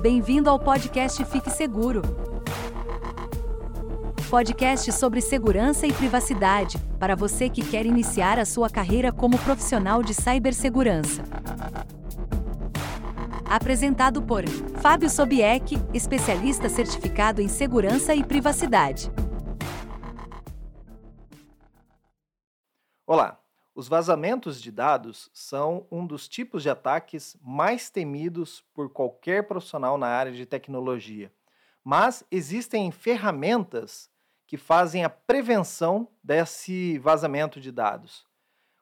Bem-vindo ao podcast Fique Seguro. Podcast sobre segurança e privacidade, para você que quer iniciar a sua carreira como profissional de cibersegurança. Apresentado por Fábio Sobiec, especialista certificado em segurança e privacidade. Olá, os vazamentos de dados são um dos tipos de ataques mais temidos por qualquer profissional na área de tecnologia, mas existem ferramentas que fazem a prevenção desse vazamento de dados.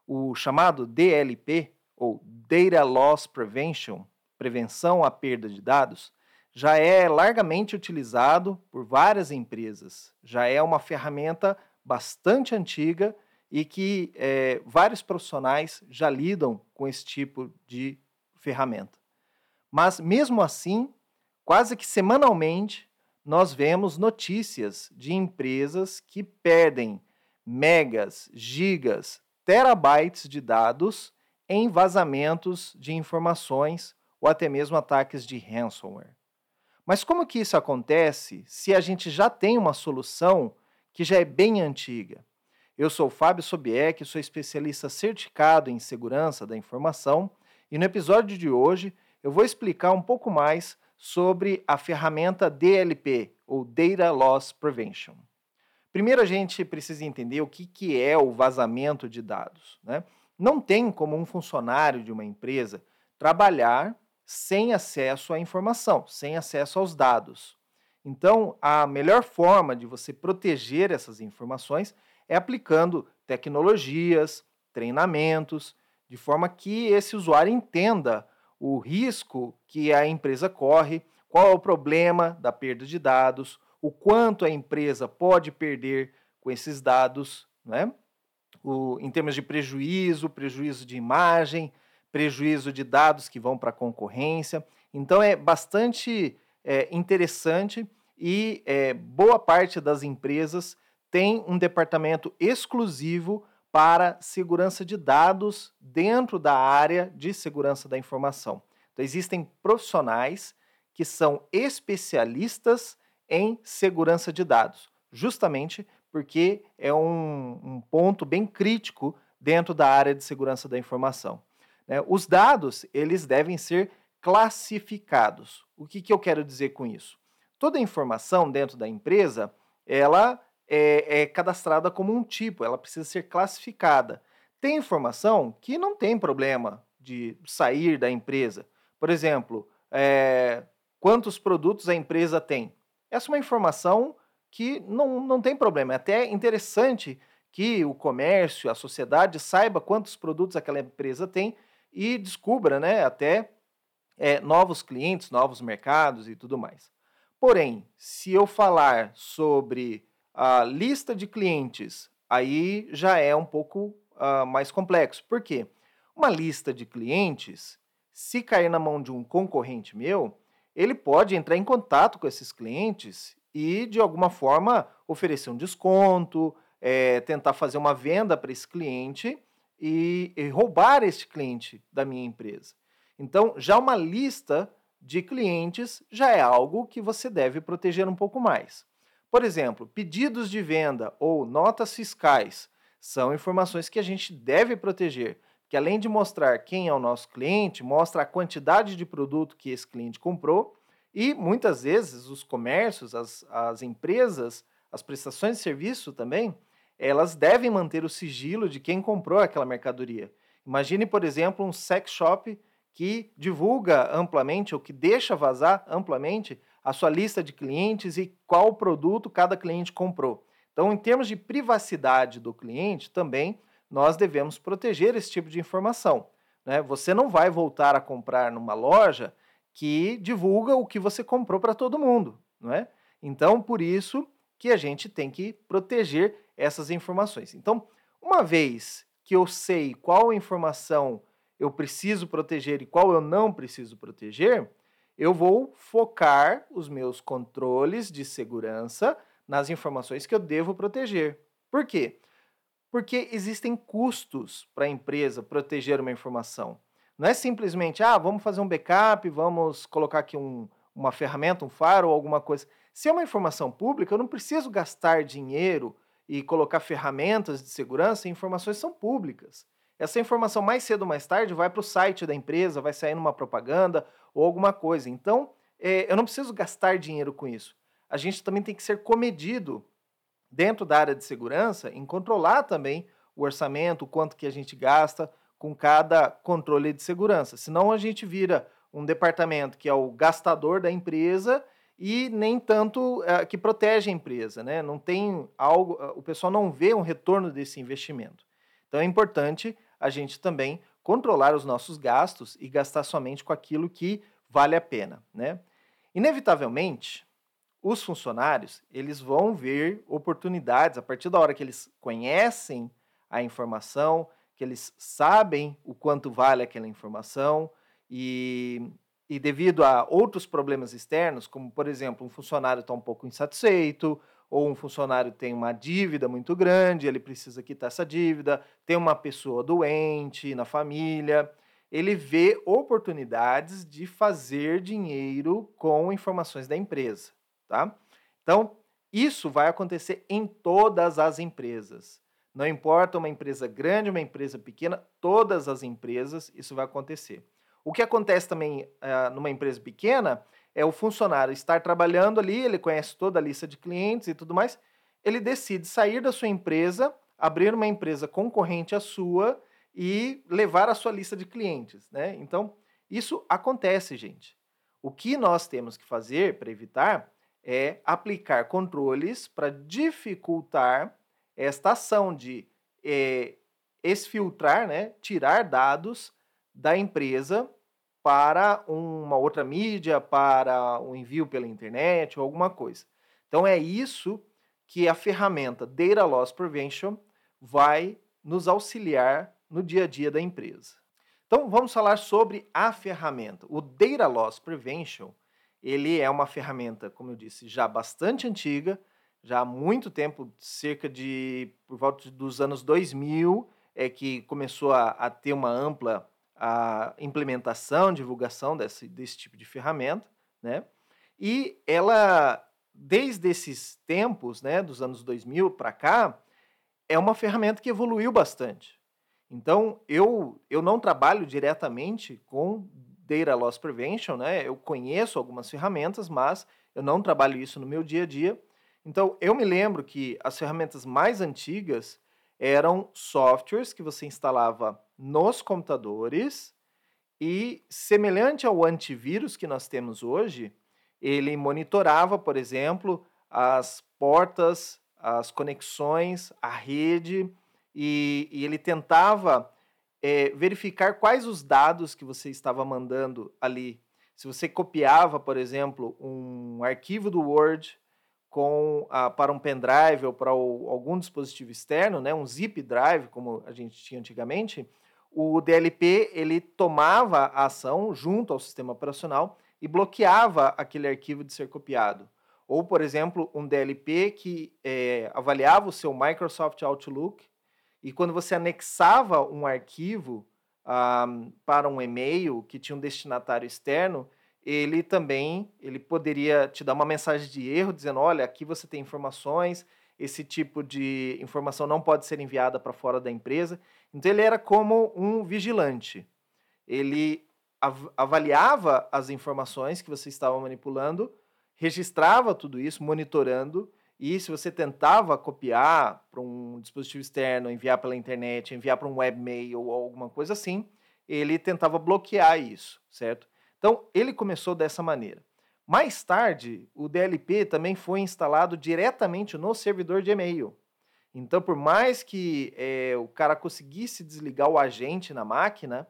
O chamado DLP, ou Data Loss Prevention, prevenção à perda de dados, já é largamente utilizado por várias empresas. Já é uma ferramenta bastante antiga e que vários profissionais já lidam com esse tipo de ferramenta. Mas, mesmo assim, quase que semanalmente, nós vemos notícias de empresas que perdem megas, gigas, terabytes de dados em vazamentos de informações ou até mesmo ataques de ransomware. Mas como que isso acontece se a gente já tem uma solução que já é bem antiga? Eu sou o Fábio Sobiec, sou especialista certificado em segurança da informação e no episódio de hoje eu vou explicar um pouco mais sobre a ferramenta DLP, ou Data Loss Prevention. Primeiro a gente precisa entender o que é o vazamento de dados, né? Não tem como um funcionário de uma empresa trabalhar sem acesso à informação, sem acesso aos dados. Então, a melhor forma de você proteger essas informações é aplicando tecnologias, treinamentos, de forma que esse usuário entenda o risco que a empresa corre, qual é o problema da perda de dados, o quanto a empresa pode perder com esses dados, né? Em termos de prejuízo de imagem, prejuízo de dados que vão para a concorrência. Então, é bastante interessante e boa parte das empresas tem um departamento exclusivo para segurança de dados dentro da área de segurança da informação. Então, existem profissionais que são especialistas em segurança de dados, justamente porque é um ponto bem crítico dentro da área de segurança da informação, né? Os dados, eles devem ser classificados. O que eu quero dizer com isso? Toda informação dentro da empresa, ela é cadastrada como um tipo, ela precisa ser classificada. Tem informação que não tem problema de sair da empresa. Por exemplo, quantos produtos a empresa tem? Essa é uma informação que não tem problema. É até interessante que o comércio, a sociedade, saiba quantos produtos aquela empresa tem e descubra, né, até novos clientes, novos mercados e tudo mais. Porém, se eu falar sobre a lista de clientes, aí já é um pouco mais complexo. Por quê? Uma lista de clientes, se cair na mão de um concorrente meu, ele pode entrar em contato com esses clientes e, de alguma forma, oferecer um desconto, tentar fazer uma venda para esse cliente e roubar esse cliente da minha empresa. Então, já uma lista de clientes já é algo que você deve proteger um pouco mais. Por exemplo, pedidos de venda ou notas fiscais são informações que a gente deve proteger, que além de mostrar quem é o nosso cliente, mostra a quantidade de produto que esse cliente comprou e, muitas vezes, os comércios, as empresas, as prestações de serviço também, elas devem manter o sigilo de quem comprou aquela mercadoria. Imagine, por exemplo, um sex shop que divulga amplamente ou que deixa vazar amplamente a sua lista de clientes e qual produto cada cliente comprou. Então, em termos de privacidade do cliente, também nós devemos proteger esse tipo de informação, né? Você não vai voltar a comprar numa loja que divulga o que você comprou para todo mundo, não é? Então, por isso que a gente tem que proteger essas informações. Então, uma vez que eu sei qual informação eu preciso proteger e qual eu não preciso proteger, eu vou focar os meus controles de segurança nas informações que eu devo proteger. Por quê? Porque existem custos para a empresa proteger uma informação. Não é simplesmente, vamos fazer um backup, vamos colocar aqui um uma ferramenta, um firewall, alguma coisa. Se é uma informação pública, eu não preciso gastar dinheiro e colocar ferramentas de segurança em informações que são públicas. Essa informação, mais cedo ou mais tarde, vai para o site da empresa, vai sair numa propaganda ou alguma coisa. Então, eu não preciso gastar dinheiro com isso. A gente também tem que ser comedido dentro da área de segurança em controlar também o orçamento, o quanto que a gente gasta com cada controle de segurança. Senão, a gente vira um departamento que é o gastador da empresa e nem tanto que protege a empresa, né? Não tem algo, o pessoal não vê um retorno desse investimento. Então é importante a gente também controlar os nossos gastos e gastar somente com aquilo que vale a pena, né? Inevitavelmente, os funcionários, eles vão ver oportunidades a partir da hora que eles conhecem a informação, que eles sabem o quanto vale aquela informação e devido a outros problemas externos, como, por exemplo, um funcionário está um pouco insatisfeito, ou um funcionário tem uma dívida muito grande, ele precisa quitar essa dívida, tem uma pessoa doente na família, ele vê oportunidades de fazer dinheiro com informações da empresa, tá? Então, isso vai acontecer em todas as empresas. Não importa uma empresa grande, uma empresa pequena, todas as empresas isso vai acontecer. O que acontece também numa empresa pequena é o funcionário estar trabalhando ali, ele conhece toda a lista de clientes e tudo mais, ele decide sair da sua empresa, abrir uma empresa concorrente à sua e levar a sua lista de clientes, né? Então, isso acontece, gente. O que nós temos que fazer para evitar é aplicar controles para dificultar esta ação de exfiltrar, né? Tirar dados da empresa para uma outra mídia, para um envio pela internet ou alguma coisa. Então é isso que a ferramenta Data Loss Prevention vai nos auxiliar no dia a dia da empresa. Então vamos falar sobre a ferramenta. O Data Loss Prevention, ele é uma ferramenta, como eu disse, já bastante antiga, já há muito tempo, cerca de por volta dos anos 2000, é que começou a ter uma ampla a implementação, divulgação desse tipo de ferramenta, né? E ela, desde esses tempos, né, dos anos 2000 para cá, é uma ferramenta que evoluiu bastante. Então, eu não trabalho diretamente com Data Loss Prevention, né? Eu conheço algumas ferramentas, mas eu não trabalho isso no meu dia a dia. Então, eu me lembro que as ferramentas mais antigas eram softwares que você instalava nos computadores e, semelhante ao antivírus que nós temos hoje, ele monitorava, por exemplo, as portas, as conexões, a rede e ele tentava verificar quais os dados que você estava mandando ali. Se você copiava, por exemplo, um arquivo do Word para um pendrive ou para algum dispositivo externo, né, um zip drive, como a gente tinha antigamente, o DLP ele tomava a ação junto ao sistema operacional e bloqueava aquele arquivo de ser copiado. Ou, por exemplo, um DLP que avaliava o seu Microsoft Outlook e quando você anexava um arquivo para um e-mail que tinha um destinatário externo, ele poderia te dar uma mensagem de erro dizendo, olha, aqui você tem informações, esse tipo de informação não pode ser enviada para fora da empresa. Então, ele era como um vigilante. Ele avaliava as informações que você estava manipulando, registrava tudo isso, monitorando, e se você tentava copiar para um dispositivo externo, enviar pela internet, enviar para um webmail ou alguma coisa assim, ele tentava bloquear isso, certo? Então, ele começou dessa maneira. Mais tarde, o DLP também foi instalado diretamente no servidor de e-mail. Então, por mais que o cara conseguisse desligar o agente na máquina,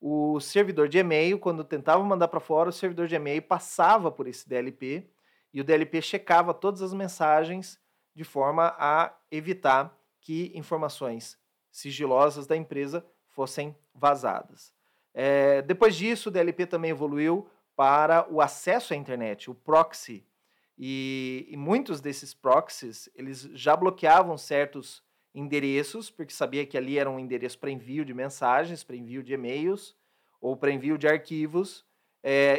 o servidor de e-mail, quando tentava mandar para fora, o servidor de e-mail passava por esse DLP e o DLP checava todas as mensagens de forma a evitar que informações sigilosas da empresa fossem vazadas. Depois disso, o DLP também evoluiu para o acesso à internet, o proxy. E muitos desses proxies, eles já bloqueavam certos endereços, porque sabia que ali era um endereço para envio de mensagens, para envio de e-mails ou para envio de arquivos.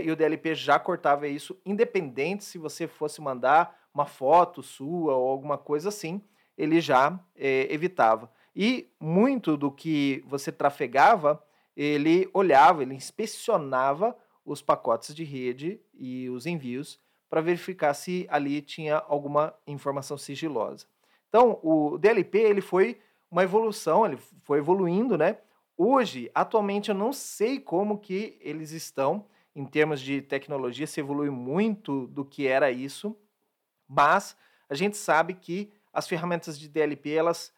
e o DLP já cortava isso, independente se você fosse mandar uma foto sua ou alguma coisa assim, ele já evitava. E muito do que você trafegava, ele olhava, ele inspecionava os pacotes de rede e os envios para verificar se ali tinha alguma informação sigilosa. Então, o DLP ele foi uma evolução, ele foi evoluindo, né? Hoje, atualmente, eu não sei como que eles estão em termos de tecnologia, se evolui muito do que era isso, mas a gente sabe que as ferramentas de DLP, elas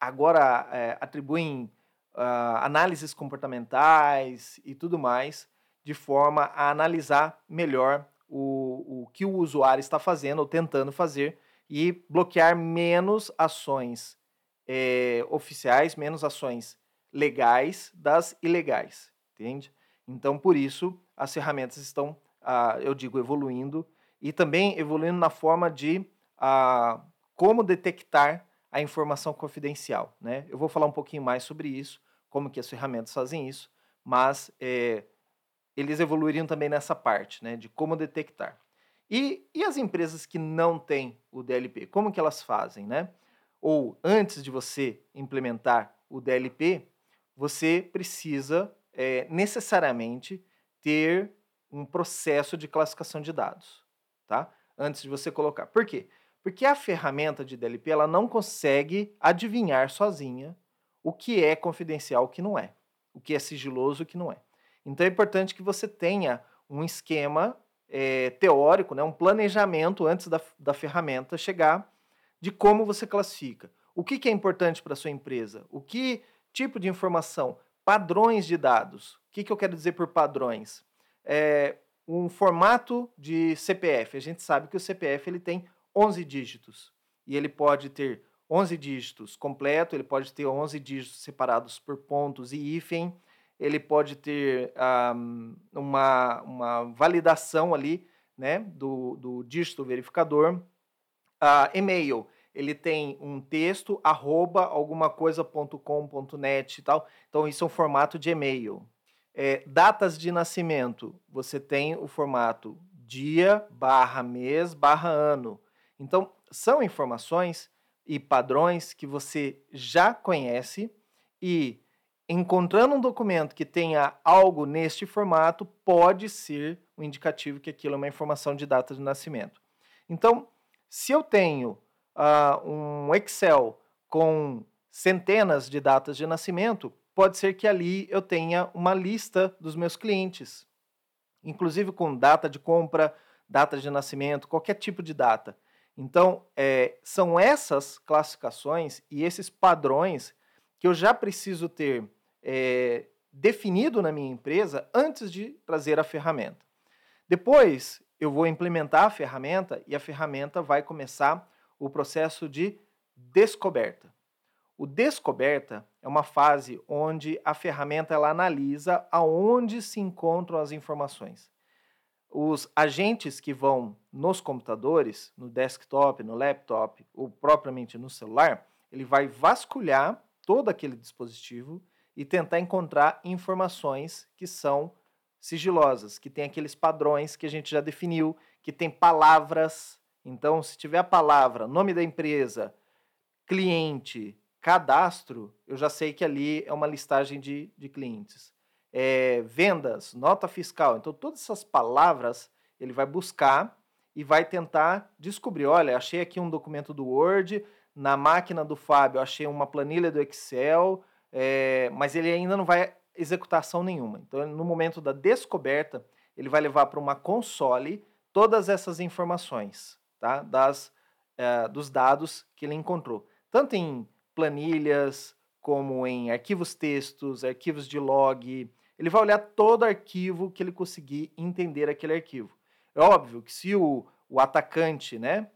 agora atribuem análises comportamentais e tudo mais, de forma a analisar melhor o que o usuário está fazendo ou tentando fazer e bloquear menos ações oficiais, menos ações legais das ilegais, entende? Então, por isso, as ferramentas estão, eu digo, evoluindo e também evoluindo na forma de como detectar a informação confidencial, né? Eu vou falar um pouquinho mais sobre isso, como que as ferramentas fazem isso, mas eles evoluiriam também nessa parte, né, de como detectar. E as empresas que não têm o DLP, como que elas fazem, né? Ou antes de você implementar o DLP, você precisa necessariamente ter um processo de classificação de dados, tá? Antes de você colocar. Por quê? Porque a ferramenta de DLP ela não consegue adivinhar sozinha o que é confidencial, o que não é, o que é sigiloso, o que não é. Então é importante que você tenha um esquema teórico, né, um planejamento antes da ferramenta chegar de como você classifica. O que é importante para a sua empresa? O que tipo de informação? Padrões de dados. O que eu quero dizer por padrões? Um formato de CPF. A gente sabe que o CPF ele tem 11 dígitos. E ele pode ter 11 dígitos completo, ele pode ter 11 dígitos separados por pontos e hífen, ele pode ter uma validação ali, né, do dígito verificador. E-mail, ele tem um texto, @algumacoisa.com.net e tal. Então, isso é um formato de e-mail. Datas de nascimento, você tem o formato dia/mês/ano. Então, são informações e padrões que você já conhece e, encontrando um documento que tenha algo neste formato, pode ser um indicativo que aquilo é uma informação de data de nascimento. Então, se eu tenho um Excel com centenas de datas de nascimento, pode ser que ali eu tenha uma lista dos meus clientes, inclusive com data de compra, data de nascimento, qualquer tipo de data. Então, são essas classificações e esses padrões que eu já preciso ter definido na minha empresa antes de trazer a ferramenta. Depois, eu vou implementar a ferramenta e a ferramenta vai começar o processo de descoberta. O descoberta é uma fase onde a ferramenta ela analisa aonde se encontram as informações. Os agentes que vão nos computadores, no desktop, no laptop ou propriamente no celular, ele vai vasculhar todo aquele dispositivo e tentar encontrar informações que são sigilosas, que tem aqueles padrões que a gente já definiu, que tem palavras. Então, se tiver a palavra, nome da empresa, cliente, cadastro, eu já sei que ali é uma listagem de clientes. Vendas, nota fiscal. Então, todas essas palavras ele vai buscar e vai tentar descobrir. Olha, achei aqui um documento do Word, na máquina do Fábio achei uma planilha do Excel, mas ele ainda não vai executar ação nenhuma. Então, no momento da descoberta, ele vai levar para uma console todas essas informações, tá? Dos dados que ele encontrou. Tanto em planilhas, como em arquivos textos, arquivos de log, ele vai olhar todo arquivo que ele conseguir entender aquele arquivo. É óbvio que se o atacante, né,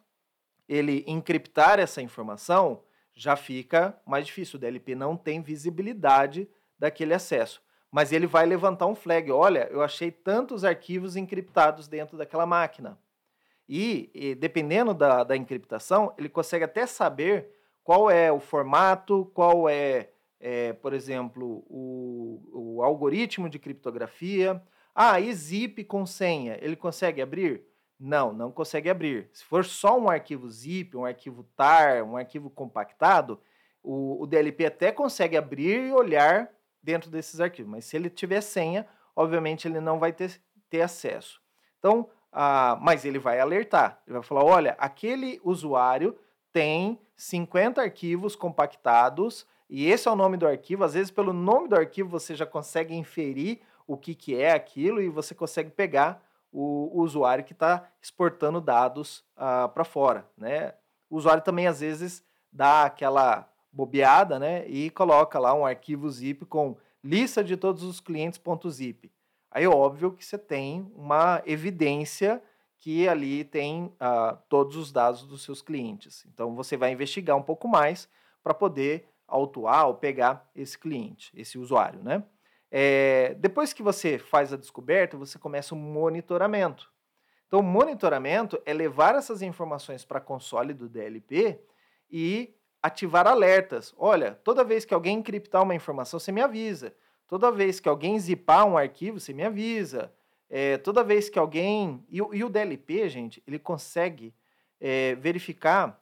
ele encriptar essa informação, já fica mais difícil, o DLP não tem visibilidade daquele acesso, mas ele vai levantar um flag, olha, eu achei tantos arquivos encriptados dentro daquela máquina. E dependendo da encriptação, ele consegue até saber qual é o formato, qual é por exemplo, o algoritmo de criptografia, Ah, e zip com senha, ele consegue abrir? Não, não consegue abrir. Se for só um arquivo zip, um arquivo tar, um arquivo compactado, o DLP até consegue abrir e olhar dentro desses arquivos, mas se ele tiver senha, obviamente ele não vai ter acesso. Então, mas ele vai alertar, ele vai falar, olha, aquele usuário tem 50 arquivos compactados e esse é o nome do arquivo, às vezes pelo nome do arquivo você já consegue inferir o que é aquilo e você consegue pegar o usuário que está exportando dados para fora, né? O usuário também às vezes dá aquela bobeada, né, e coloca lá um arquivo zip com lista de todos os clientes.zip. Aí é óbvio que você tem uma evidência que ali tem todos os dados dos seus clientes. Então você vai investigar um pouco mais para poder autuar ou pegar esse cliente, esse usuário, né? Depois que você faz a descoberta, você começa o monitoramento. Então o monitoramento é levar essas informações para a console do DLP e ativar alertas. Olha, toda vez que alguém encriptar uma informação, você me avisa. Toda vez que alguém zipar um arquivo, você me avisa. Toda vez que alguém... E o DLP, gente, ele consegue verificar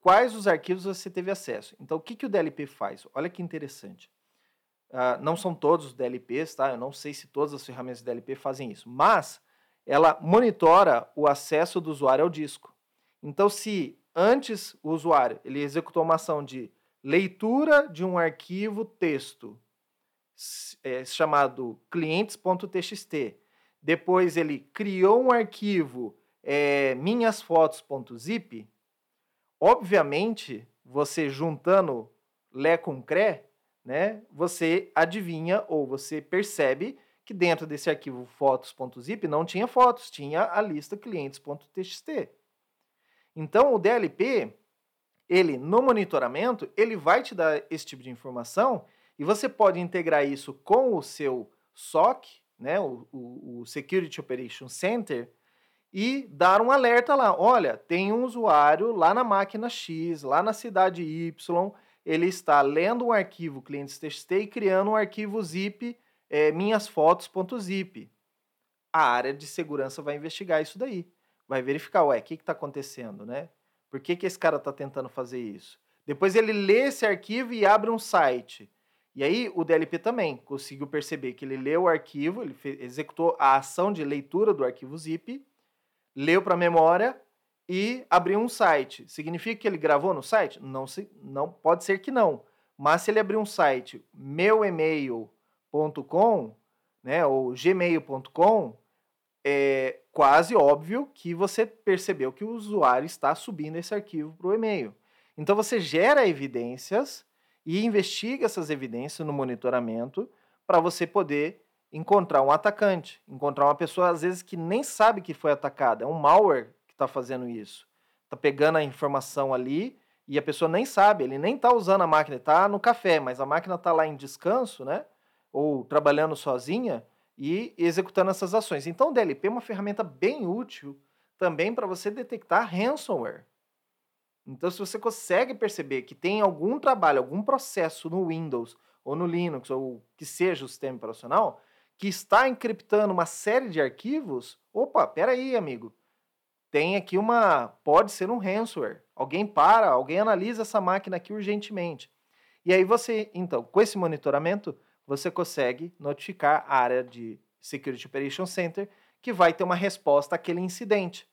quais os arquivos você teve acesso. Então, o que o DLP faz? Olha que interessante. Não são todos os DLPs, tá? Eu não sei se todas as ferramentas do DLP fazem isso, mas ela monitora o acesso do usuário ao disco. Então, se... Antes, o usuário ele executou uma ação de leitura de um arquivo texto chamado clientes.txt. Depois, ele criou um arquivo minhasfotos.zip. Obviamente, você juntando lé com cré, né, você adivinha ou você percebe que dentro desse arquivo fotos.zip não tinha fotos, tinha a lista clientes.txt. Então, o DLP, ele no monitoramento, ele vai te dar esse tipo de informação e você pode integrar isso com o seu SOC, né, o Security Operation Center, e dar um alerta lá. Olha, tem um usuário lá na máquina X, lá na cidade Y, ele está lendo um arquivo clientes.txt e criando um arquivo zip, minhasfotos.zip. A área de segurança vai investigar isso daí. Vai verificar, o que está acontecendo, né? Por que esse cara está tentando fazer isso? Depois ele lê esse arquivo e abre um site. E aí o DLP também conseguiu perceber que ele leu o arquivo, ele executou a ação de leitura do arquivo zip, leu para a memória e abriu um site. Significa que ele gravou no site? Não, pode ser que não. Mas se ele abrir um site, meuemail.com, né, ou gmail.com, é quase óbvio que você percebeu que o usuário está subindo esse arquivo para o e-mail. Então, você gera evidências e investiga essas evidências no monitoramento para você poder encontrar um atacante, encontrar uma pessoa, às vezes, que nem sabe que foi atacada. É um malware que está fazendo isso. Está pegando a informação ali e a pessoa nem sabe, ele nem está usando a máquina, está no café, mas a máquina está lá em descanso, né? Ou trabalhando sozinha, e executando essas ações. Então, o DLP é uma ferramenta bem útil também para você detectar ransomware. Então, se você consegue perceber que tem algum trabalho, algum processo no Windows ou no Linux, ou que seja o sistema operacional, que está encriptando uma série de arquivos, opa, peraí, amigo, tem aqui pode ser um ransomware. Alguém analisa essa máquina aqui urgentemente. E aí você, então, com esse monitoramento, você consegue notificar a área de Security Operations Center, que vai ter uma resposta àquele incidente.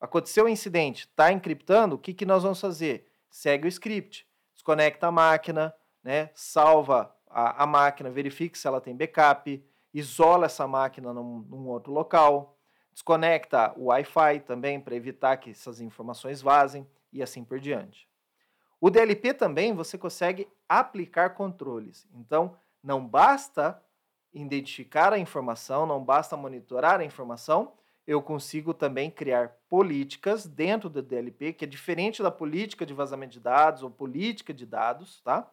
Aconteceu o incidente, está encriptando, o que nós vamos fazer? Segue o script, desconecta a máquina, né, salva a máquina, verifica se ela tem backup, isola essa máquina num outro local, desconecta o Wi-Fi também para evitar que essas informações vazem e assim por diante. O DLP também você consegue aplicar controles. Então, não basta identificar a informação, não basta monitorar a informação, eu consigo também criar políticas dentro do DLP, que é diferente da política de vazamento de dados ou política de dados, tá?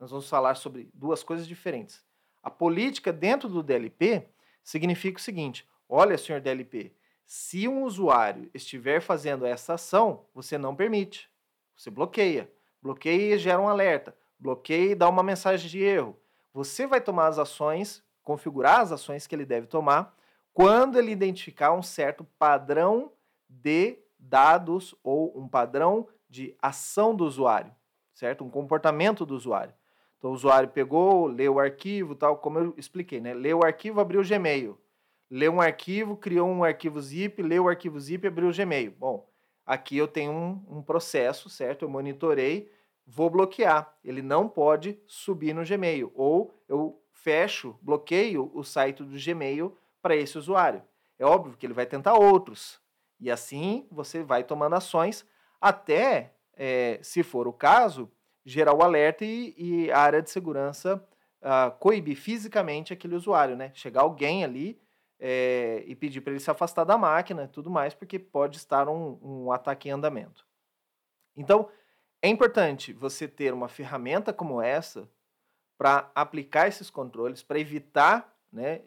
Nós vamos falar sobre duas coisas diferentes. A política dentro do DLP significa o seguinte, olha, senhor DLP, se um usuário estiver fazendo essa ação, você não permite, você bloqueia e gera um alerta, bloqueia e dá uma mensagem de erro. Você vai tomar as ações, configurar as ações que ele deve tomar quando ele identificar um certo padrão de dados ou um padrão de ação do usuário, certo? Um comportamento do usuário. Então, o usuário pegou, leu o arquivo, tal, como eu expliquei, né? Leu o arquivo, abriu o Gmail. Leu um arquivo, criou um arquivo zip, leu o arquivo zip, abriu o Gmail. Bom, aqui eu tenho um processo, certo? Eu monitorei, vou bloquear. Ele não pode subir no Gmail. Ou eu fecho, bloqueio o site do Gmail para esse usuário. É óbvio que ele vai tentar outros. E assim você vai tomando ações até, se for o caso, gerar o alerta e a área de segurança coibir fisicamente aquele usuário, né? Chegar alguém ali e pedir para ele se afastar da máquina e tudo mais, porque pode estar um ataque em andamento. Então, é importante você ter uma ferramenta como essa para aplicar esses controles, para evitar, né,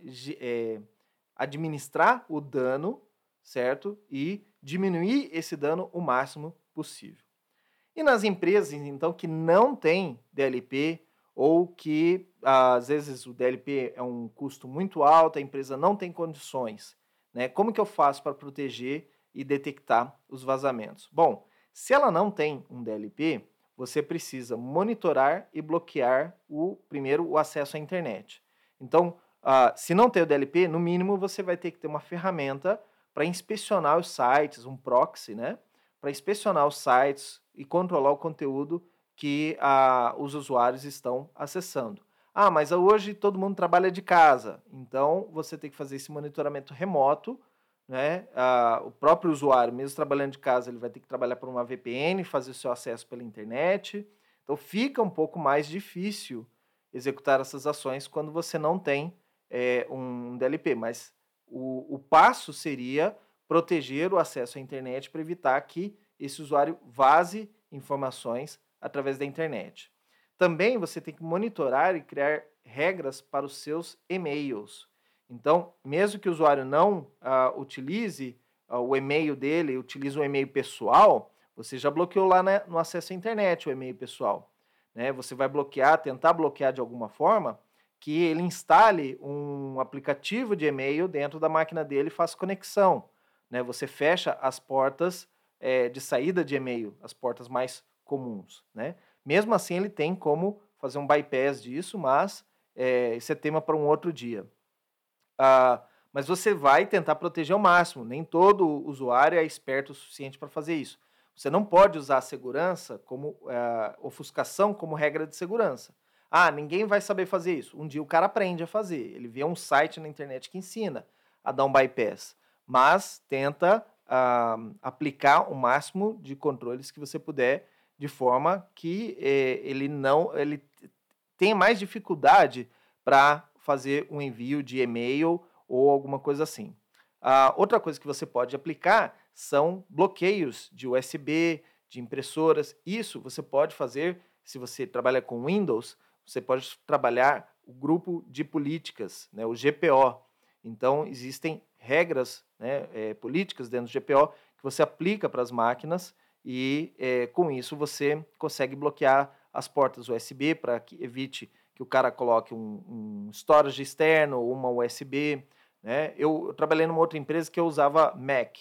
administrar o dano, certo? E diminuir esse dano o máximo possível. E nas empresas, então, que não tem DLP ou que, às vezes, o DLP é um custo muito alto, a empresa não tem condições, né? Como que eu faço para proteger e detectar os vazamentos? Bom, se ela não tem um DLP, você precisa monitorar e bloquear, primeiro, o acesso à internet. Então, se não tem o DLP, no mínimo, você vai ter que ter uma ferramenta para inspecionar os sites, um proxy, né? Para inspecionar os sites e controlar o conteúdo que os usuários estão acessando. Ah, mas hoje todo mundo trabalha de casa, então você tem que fazer esse monitoramento remoto, né? O próprio usuário, mesmo trabalhando de casa, ele vai ter que trabalhar por uma VPN, fazer o seu acesso pela internet. Então fica um pouco mais difícil executar essas ações quando você não tem um DLP, mas o passo seria proteger o acesso à internet para evitar que esse usuário vaze informações através da internet. Também você tem que monitorar e criar regras para os seus e-mails. Então, mesmo que o usuário não utilize o e-mail dele, utilize um e-mail pessoal, você já bloqueou lá no acesso à internet o e-mail pessoal, né? Você vai bloquear, tentar bloquear de alguma forma que ele instale um aplicativo de e-mail dentro da máquina dele e faça conexão, né? Você fecha as portas de saída de e-mail, as portas mais comuns, né? Mesmo assim, ele tem como fazer um bypass disso, mas esse é tema para um outro dia. Mas você vai tentar proteger ao máximo. Nem todo usuário é esperto o suficiente para fazer isso. Você não pode usar a segurança como ofuscação como regra de segurança. Ah, ninguém vai saber fazer isso. Um dia o cara aprende a fazer. Ele vê um site na internet que ensina a dar um bypass, mas tenta aplicar o máximo de controles que você puder, de forma que ele tem mais dificuldade para fazer um envio de e-mail ou alguma coisa assim. Outra coisa que você pode aplicar são bloqueios de USB, de impressoras. Isso você pode fazer, se você trabalha com Windows, você pode trabalhar o grupo de políticas, né, o GPO. Então, existem regras, né, políticas dentro do GPO que você aplica para as máquinas e com isso você consegue bloquear as portas USB para que evite que o cara coloque um storage externo ou uma USB, né? Eu trabalhei numa outra empresa que eu usava Mac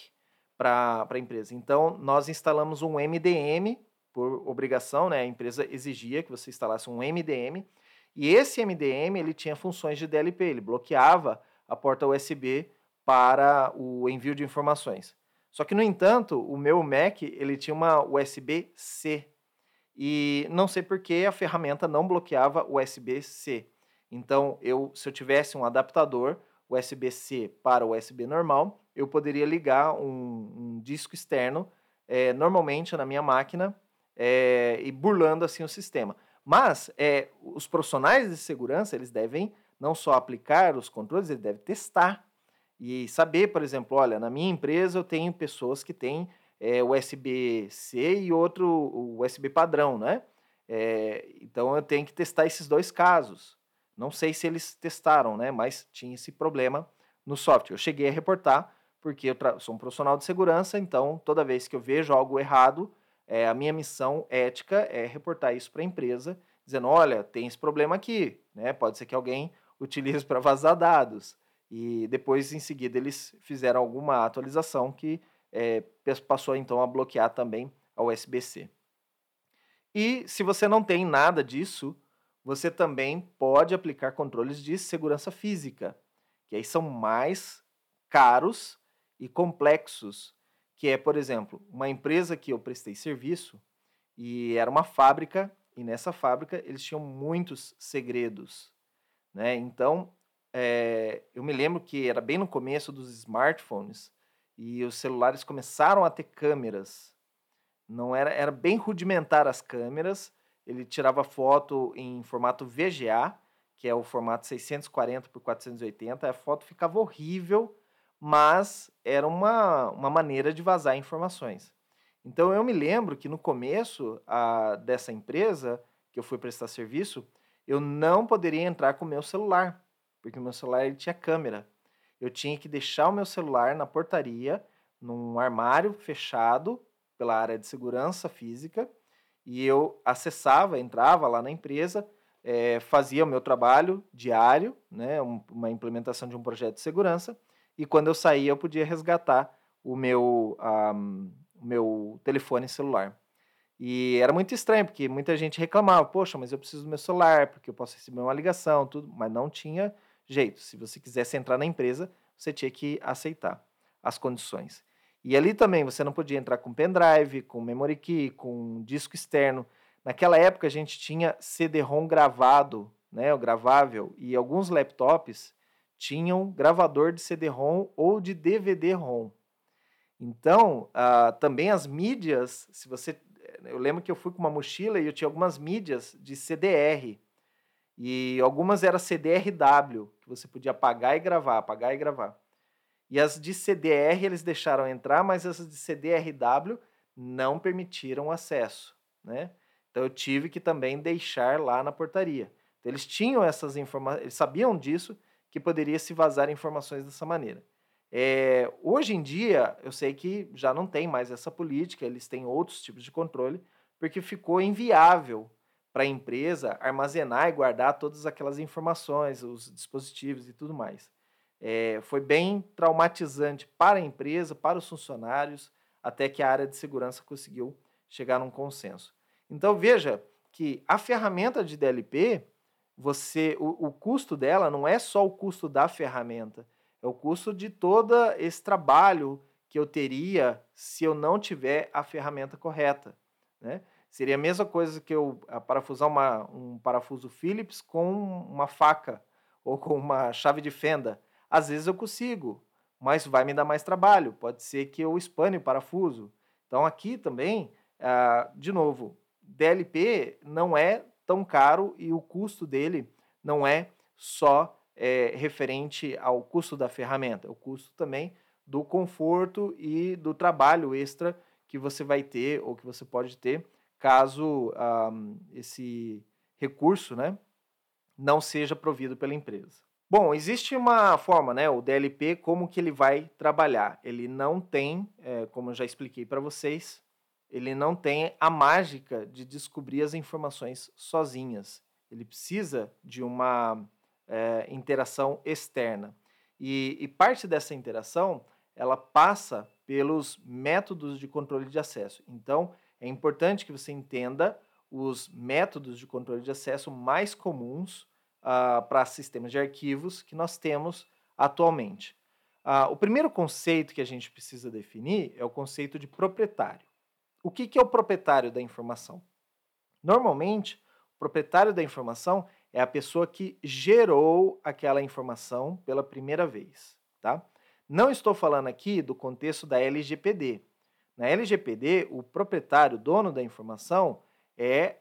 para a empresa. Então, nós instalamos um MDM por obrigação, né? A empresa exigia que você instalasse um MDM e esse MDM ele tinha funções de DLP, ele bloqueava a porta USB para o envio de informações. Só que, no entanto, o meu Mac ele tinha uma USB-C e não sei por que a ferramenta não bloqueava USB-C. Então, se eu tivesse um adaptador USB-C para USB normal, eu poderia ligar um disco externo normalmente na minha máquina e burlando assim o sistema. Mas os profissionais de segurança eles devem não só aplicar os controles, eles devem testar e saber, por exemplo, olha, na minha empresa eu tenho pessoas que têm USB-C e outro USB padrão, né? Então eu tenho que testar esses dois casos. Não sei se eles testaram, né? Mas tinha esse problema no software. Eu cheguei a reportar, porque eu sou um profissional de segurança, então toda vez que eu vejo algo errado, a minha missão ética é reportar isso para a empresa, dizendo, olha, tem esse problema aqui, né? Pode ser que alguém utilize para vazar dados. E depois, em seguida, eles fizeram alguma atualização que passou, então, a bloquear também a USB-C. E se você não tem nada disso, você também pode aplicar controles de segurança física, que aí são mais caros e complexos, que é, por exemplo, uma empresa que eu prestei serviço e era uma fábrica, e nessa fábrica eles tinham muitos segredos, né? Então, eu me lembro que era bem no começo dos smartphones e os celulares começaram a ter câmeras. Não era bem rudimentar as câmeras. Ele tirava foto em formato VGA, que é o formato 640x480. A foto ficava horrível, mas era uma maneira de vazar informações. Então, eu me lembro que no começo dessa empresa, que eu fui prestar serviço, eu não poderia entrar com o meu celular, porque o meu celular ele tinha câmera. Eu tinha que deixar o meu celular na portaria, num armário fechado, pela área de segurança física, e eu acessava, entrava lá na empresa, fazia o meu trabalho diário, né, uma implementação de um projeto de segurança, e quando eu saía eu podia resgatar o meu telefone celular. E era muito estranho, porque muita gente reclamava, poxa, mas eu preciso do meu celular, porque eu posso receber uma ligação, tudo, mas não tinha jeito. Se você quisesse entrar na empresa, você tinha que aceitar as condições. E ali também você não podia entrar com pendrive, com memory key, com disco externo. Naquela época a gente tinha CD-ROM gravado, né, o gravável, e alguns laptops tinham gravador de CD-ROM ou de DVD-ROM. Então, também as mídias, se você... Eu lembro que eu fui com uma mochila e eu tinha algumas mídias de CDR, e algumas era CDRW, que você podia apagar e gravar, apagar e gravar. E as de CDR eles deixaram entrar, mas as de CDRW não permitiram acesso, né? Então eu tive que também deixar lá na portaria. Então, eles tinham essas informações, eles sabiam disso, que poderia se vazar informações dessa maneira. Hoje em dia, eu sei que já não tem mais essa política, eles têm outros tipos de controle, porque ficou inviável para a empresa armazenar e guardar todas aquelas informações, os dispositivos e tudo mais. Foi bem traumatizante para a empresa, para os funcionários, até que a área de segurança conseguiu chegar num consenso. Então, veja que a ferramenta de DLP, o custo dela não é só o custo da ferramenta, é o custo de todo esse trabalho que eu teria se eu não tiver a ferramenta correta, né? Seria a mesma coisa que eu parafusar um parafuso Phillips com uma faca ou com uma chave de fenda. Às vezes eu consigo, mas vai me dar mais trabalho. Pode ser que eu espane o parafuso. Então, aqui também, de novo, DLP não é tão caro e o custo dele não é só referente ao custo da ferramenta. O custo também do conforto e do trabalho extra que você vai ter ou que você pode ter caso esse recurso, né, não seja provido pela empresa. Bom, existe uma forma, né, o DLP, como que ele vai trabalhar. Ele não tem, como eu já expliquei para vocês, ele não tem a mágica de descobrir as informações sozinhas. Ele precisa de uma interação externa. E parte dessa interação, ela passa pelos métodos de controle de acesso. Então, é importante que você entenda os métodos de controle de acesso mais comuns para sistemas de arquivos que nós temos atualmente. O primeiro conceito que a gente precisa definir é o conceito de proprietário. O que é o proprietário da informação? Normalmente, o proprietário da informação é a pessoa que gerou aquela informação pela primeira vez, tá? Não estou falando aqui do contexto da LGPD. Na LGPD, o proprietário, o dono da informação, é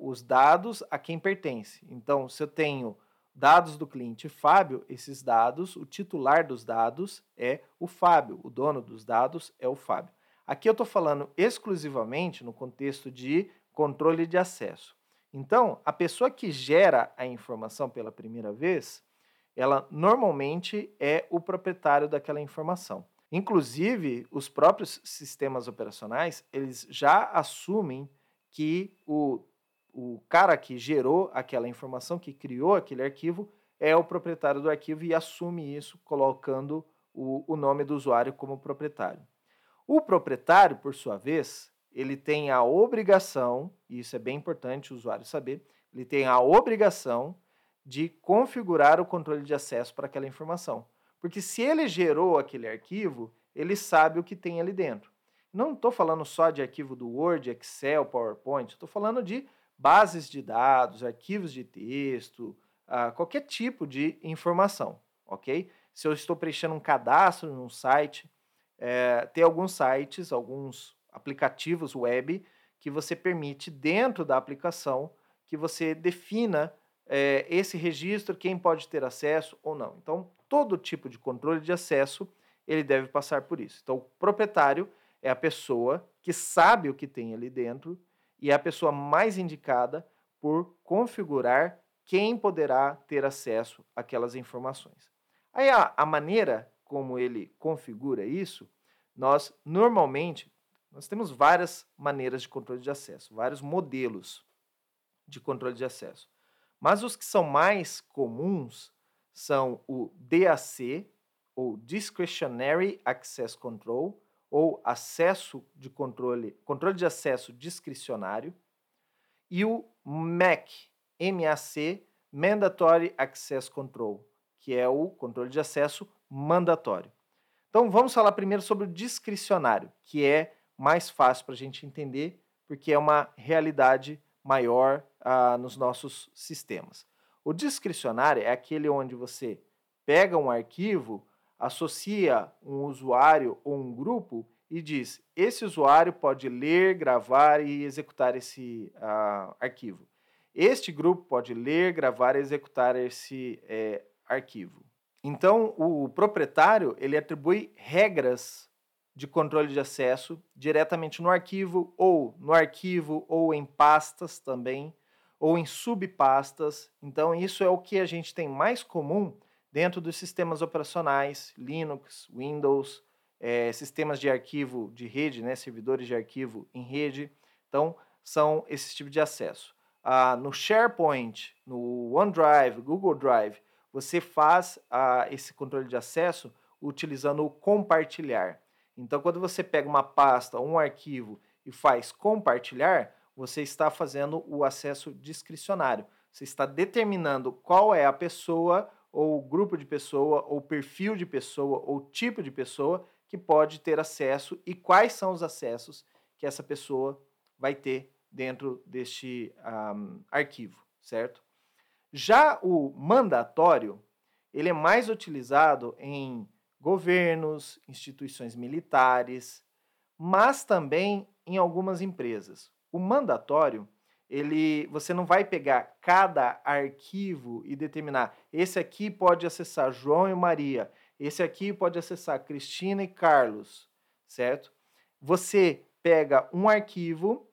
os dados a quem pertence. Então, se eu tenho dados do cliente Fábio, esses dados, o titular dos dados é o Fábio, o dono dos dados é o Fábio. Aqui eu estou falando exclusivamente no contexto de controle de acesso. Então, a pessoa que gera a informação pela primeira vez, ela normalmente é o proprietário daquela informação. Inclusive, os próprios sistemas operacionais, eles já assumem que o cara que gerou aquela informação, que criou aquele arquivo, é o proprietário do arquivo e assume isso colocando o nome do usuário como proprietário. O proprietário, por sua vez, ele tem a obrigação, e isso é bem importante o usuário saber, ele tem a obrigação de configurar o controle de acesso para aquela informação. Porque se ele gerou aquele arquivo, ele sabe o que tem ali dentro. Não estou falando só de arquivo do Word, Excel, PowerPoint, estou falando de bases de dados, arquivos de texto, qualquer tipo de informação, ok? Se eu estou preenchendo um cadastro num site, tem alguns sites, alguns aplicativos web que você permite dentro da aplicação que você defina esse registro, quem pode ter acesso ou não. Então, todo tipo de controle de acesso, ele deve passar por isso. Então, o proprietário é a pessoa que sabe o que tem ali dentro e é a pessoa mais indicada por configurar quem poderá ter acesso àquelas informações. Aí, a maneira como ele configura isso, nós temos várias maneiras de controle de acesso, vários modelos de controle de acesso. Mas os que são mais comuns são o DAC, ou Discretionary Access Control, ou controle de acesso discricionário, e o MAC, MAC, Mandatory Access Control, que é o controle de acesso mandatório. Então, vamos falar primeiro sobre o discricionário, que é mais fácil para a gente entender, porque é uma realidade maior nos nossos sistemas. O discricionário é aquele onde você pega um arquivo, associa um usuário ou um grupo e diz, esse usuário pode ler, gravar e executar esse arquivo. Este grupo pode ler, gravar e executar esse arquivo. Então, o proprietário, ele atribui regras de controle de acesso diretamente no arquivo, ou em pastas também, ou em subpastas. Então, isso é o que a gente tem mais comum dentro dos sistemas operacionais, Linux, Windows, sistemas de arquivo de rede, né, servidores de arquivo em rede. Então, são esses tipos de acesso. No SharePoint, no OneDrive, Google Drive, você faz esse controle de acesso utilizando o compartilhar. Então, quando você pega uma pasta, um arquivo e faz compartilhar, você está fazendo o acesso discricionário. Você está determinando qual é a pessoa, ou grupo de pessoa, ou perfil de pessoa, ou tipo de pessoa que pode ter acesso e quais são os acessos que essa pessoa vai ter dentro deste arquivo, certo? Já o mandatório, ele é mais utilizado em governos, instituições militares, mas também em algumas empresas. O mandatório, você não vai pegar cada arquivo e determinar, esse aqui pode acessar João e Maria, esse aqui pode acessar Cristina e Carlos, certo? Você pega um arquivo,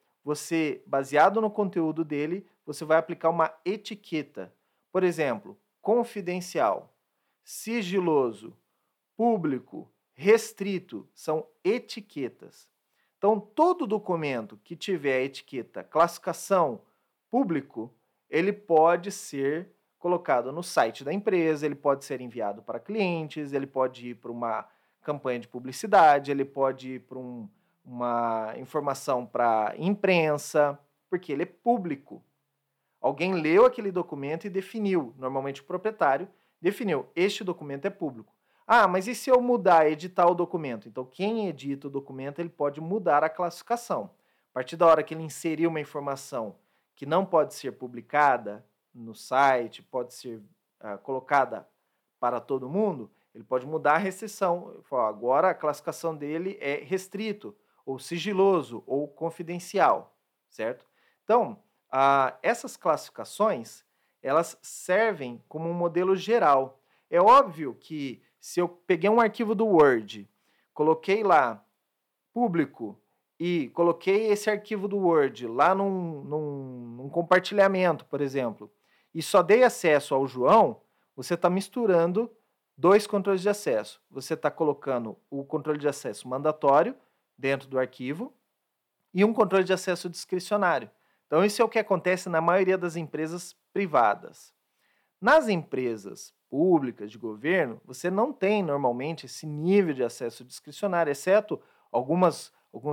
baseado no conteúdo dele, você vai aplicar uma etiqueta. Por exemplo, confidencial, sigiloso, público, restrito, são etiquetas. Então, todo documento que tiver a etiqueta classificação público, ele pode ser colocado no site da empresa, ele pode ser enviado para clientes, ele pode ir para uma campanha de publicidade, ele pode ir para uma informação para imprensa, porque ele é público. Alguém leu aquele documento e definiu, normalmente o proprietário, definiu, este documento é público. Ah, mas e se eu mudar, editar o documento? Então, quem edita o documento, ele pode mudar a classificação. A partir da hora que ele inserir uma informação que não pode ser publicada no site, pode ser colocada para todo mundo, ele pode mudar a restrição. Agora, a classificação dele é restrito, ou sigiloso, ou confidencial, certo? Então, essas classificações, elas servem como um modelo geral. É óbvio que se eu peguei um arquivo do Word, coloquei lá público e coloquei esse arquivo do Word lá num compartilhamento, por exemplo, e só dei acesso ao João, você está misturando dois controles de acesso. Você está colocando o controle de acesso mandatório dentro do arquivo e um controle de acesso discricionário. Então, isso é o que acontece na maioria das empresas privadas. Nas empresas públicas de governo, você não tem normalmente esse nível de acesso discricionário, exceto alguns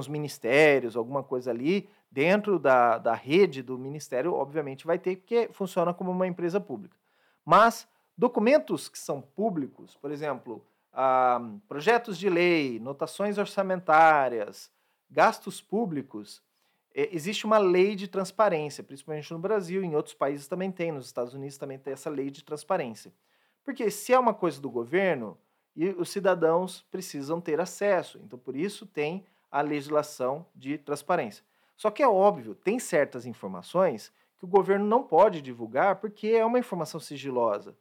ministérios, alguma coisa ali dentro da rede do ministério, obviamente vai ter, porque funciona como uma empresa pública. Mas documentos que são públicos, por exemplo, projetos de lei, notações orçamentárias, gastos públicos, existe uma lei de transparência, principalmente no Brasil, em outros países também tem, nos Estados Unidos também tem essa lei de transparência. Porque se é uma coisa do governo, os cidadãos precisam ter acesso, então por isso tem a legislação de transparência. Só que é óbvio, tem certas informações que o governo não pode divulgar porque é uma informação sigilosa.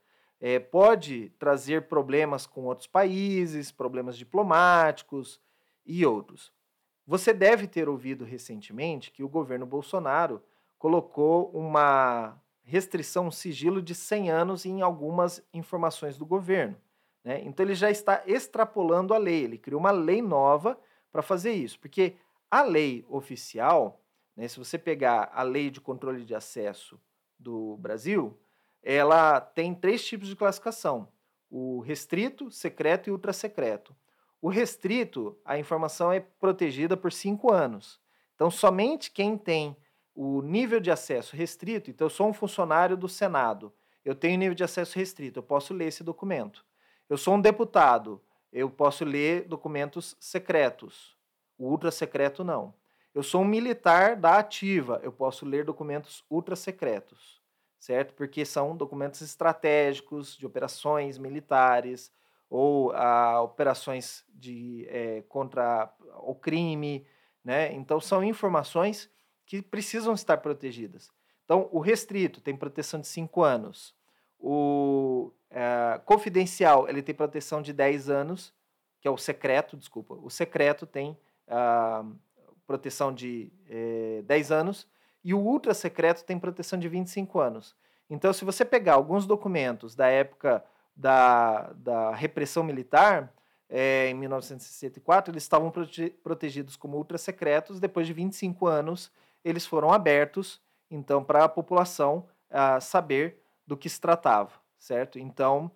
Pode trazer problemas com outros países, problemas diplomáticos e outros. Você deve ter ouvido recentemente que o governo Bolsonaro colocou uma restrição, um sigilo de 100 anos em algumas informações do governo, né? Então ele já está extrapolando a lei, ele criou uma lei nova para fazer isso, porque a lei oficial, né, se você pegar a lei de controle de acesso do Brasil, ela tem 3 tipos de classificação: o restrito, secreto e ultrassecreto. O restrito, a informação é protegida por 5 anos. Então, somente quem tem o nível de acesso restrito, então eu sou um funcionário do Senado, eu tenho nível de acesso restrito, eu posso ler esse documento. Eu sou um deputado, eu posso ler documentos secretos. O ultrassecreto, não. Eu sou um militar da ativa, eu posso ler documentos ultrassecretos, certo? Porque são documentos estratégicos de operações militares ou operações contra o crime, né? Então, são informações que precisam estar protegidas. Então, o restrito tem proteção de 5 anos. O confidencial, ele tem proteção de 10 anos, que é o secreto, desculpa. O secreto tem proteção de 10 anos e o ultrassecreto tem proteção de 25 anos. Então, se você pegar alguns documentos da época da repressão militar, em 1964, eles estavam protegidos como ultrassecretos, depois de 25 anos, eles foram abertos, então, para a população saber do que se tratava, certo? Então,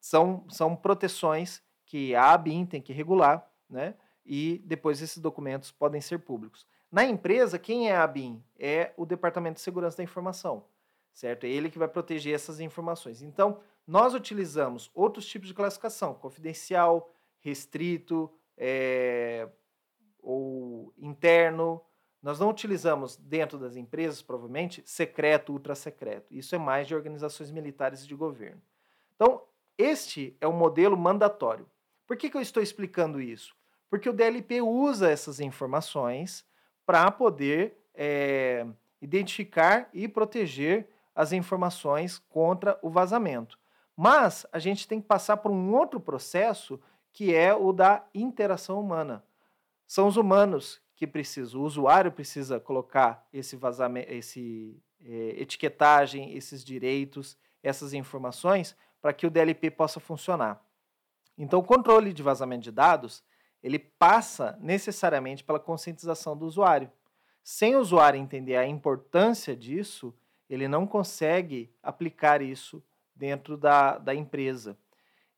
são proteções que a ABIN tem que regular, né? E depois esses documentos podem ser públicos. Na empresa, quem é a ABIN? É o Departamento de Segurança da Informação, certo? É ele que vai proteger essas informações. Então, nós utilizamos outros tipos de classificação, confidencial, restrito, ou interno. Nós não utilizamos dentro das empresas, provavelmente, secreto, ultrassecreto. Isso é mais de organizações militares e de governo. Então, este é um modelo mandatório. Por que eu estou explicando isso? Porque o DLP usa essas informações para poder identificar e proteger as informações contra o vazamento. Mas a gente tem que passar por um outro processo, que é o da interação humana. São os humanos que precisam, o usuário precisa colocar esse vazamento, etiquetagem, esses direitos, essas informações, para que o DLP possa funcionar. Então, o controle de vazamento de dados, ele passa necessariamente pela conscientização do usuário. Sem o usuário entender a importância disso, ele não consegue aplicar isso dentro da empresa.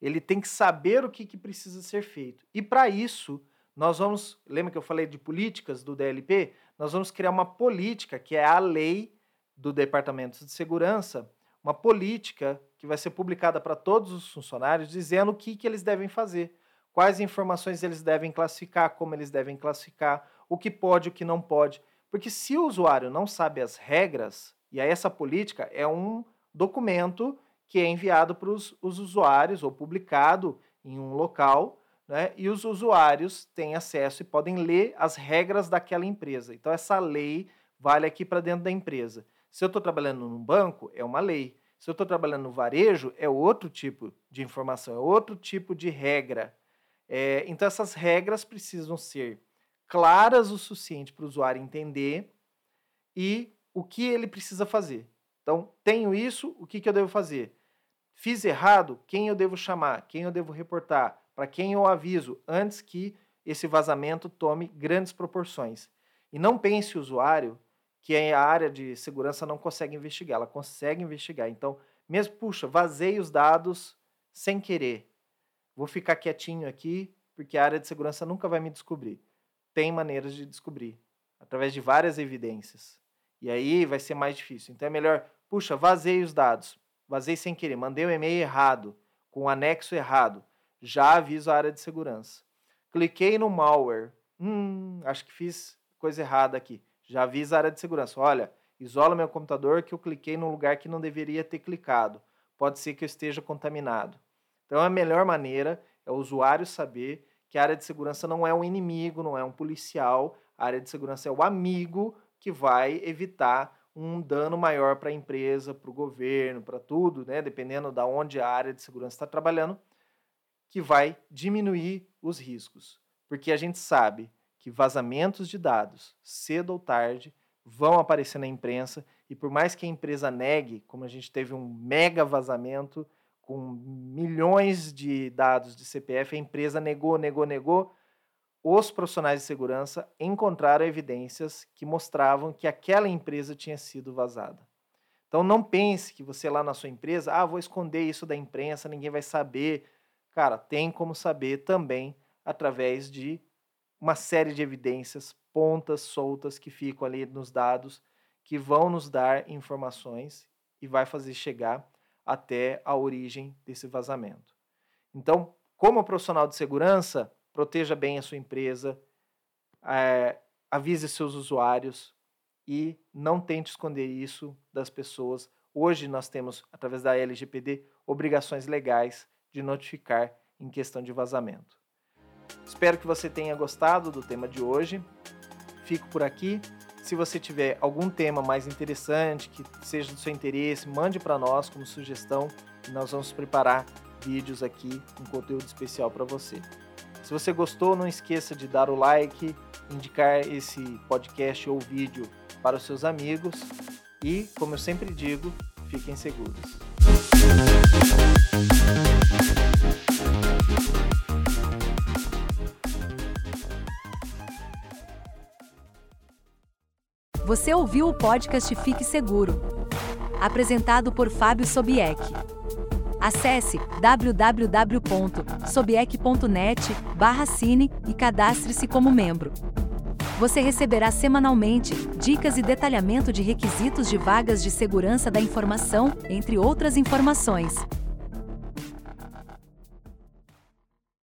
Ele tem que saber o que precisa ser feito. E para isso, nós vamos, lembra que eu falei de políticas do DLP? Nós vamos criar uma política, que é a lei do Departamento de Segurança, uma política que vai ser publicada para todos os funcionários, dizendo o que eles devem fazer, quais informações eles devem classificar, como eles devem classificar, o que pode, o que não pode. Porque se o usuário não sabe as regras, e aí essa política é um documento que é enviado para os usuários ou publicado em um local, né, e os usuários têm acesso e podem ler as regras daquela empresa. Então, essa lei vale aqui para dentro da empresa. Se eu estou trabalhando num banco, é uma lei. Se eu estou trabalhando no varejo, é outro tipo de informação, é outro tipo de regra. Então, essas regras precisam ser claras o suficiente para o usuário entender e o que ele precisa fazer. Então, tenho isso, o que eu devo fazer? Fiz errado, quem eu devo chamar? Quem eu devo reportar? Para quem eu aviso? Antes que esse vazamento tome grandes proporções. E não pense, usuário, que a área de segurança não consegue investigar, ela consegue investigar. Então, mesmo, puxa, vazei os dados sem querer, vou ficar quietinho aqui, porque a área de segurança nunca vai me descobrir. Tem maneiras de descobrir, através de várias evidências. E aí vai ser mais difícil. Então é melhor, puxa, vazei os dados, vazei sem querer, mandei um e-mail errado, com um anexo errado, já aviso a área de segurança. Cliquei no malware, acho que fiz coisa errada aqui, já aviso a área de segurança. Olha, isola meu computador que eu cliquei num lugar que não deveria ter clicado, pode ser que eu esteja contaminado. Então a melhor maneira é o usuário saber que a área de segurança não é um inimigo, não é um policial, a área de segurança é o amigo que vai evitar um dano maior para a empresa, para o governo, para tudo, né? Dependendo de onde a área de segurança está trabalhando, que vai diminuir os riscos. Porque a gente sabe que vazamentos de dados, cedo ou tarde, vão aparecer na imprensa e por mais que a empresa negue, como a gente teve um mega vazamento com milhões de dados de CPF, a empresa negou, os profissionais de segurança encontraram evidências que mostravam que aquela empresa tinha sido vazada. Então não pense que você lá na sua empresa, vou esconder isso da imprensa, ninguém vai saber. Cara, tem como saber também através de uma série de evidências, pontas soltas que ficam ali nos dados, que vão nos dar informações e vai fazer chegar até a origem desse vazamento. Então, como profissional de segurança, proteja bem a sua empresa, avise seus usuários e não tente esconder isso das pessoas. Hoje nós temos, através da LGPD, obrigações legais de notificar em questão de vazamento. Espero que você tenha gostado do tema de hoje. Fico por aqui. Se você tiver algum tema mais interessante, que seja do seu interesse, mande para nós como sugestão e nós vamos preparar vídeos aqui, um conteúdo especial para você. Se você gostou, não esqueça de dar o like, indicar esse podcast ou vídeo para os seus amigos e, como eu sempre digo, fiquem seguros. Você ouviu o podcast Fique Seguro, apresentado por Fábio Sobiec. Acesse www.sobiec.net/cine e cadastre-se como membro. Você receberá semanalmente dicas e detalhamento de requisitos de vagas de segurança da informação, entre outras informações.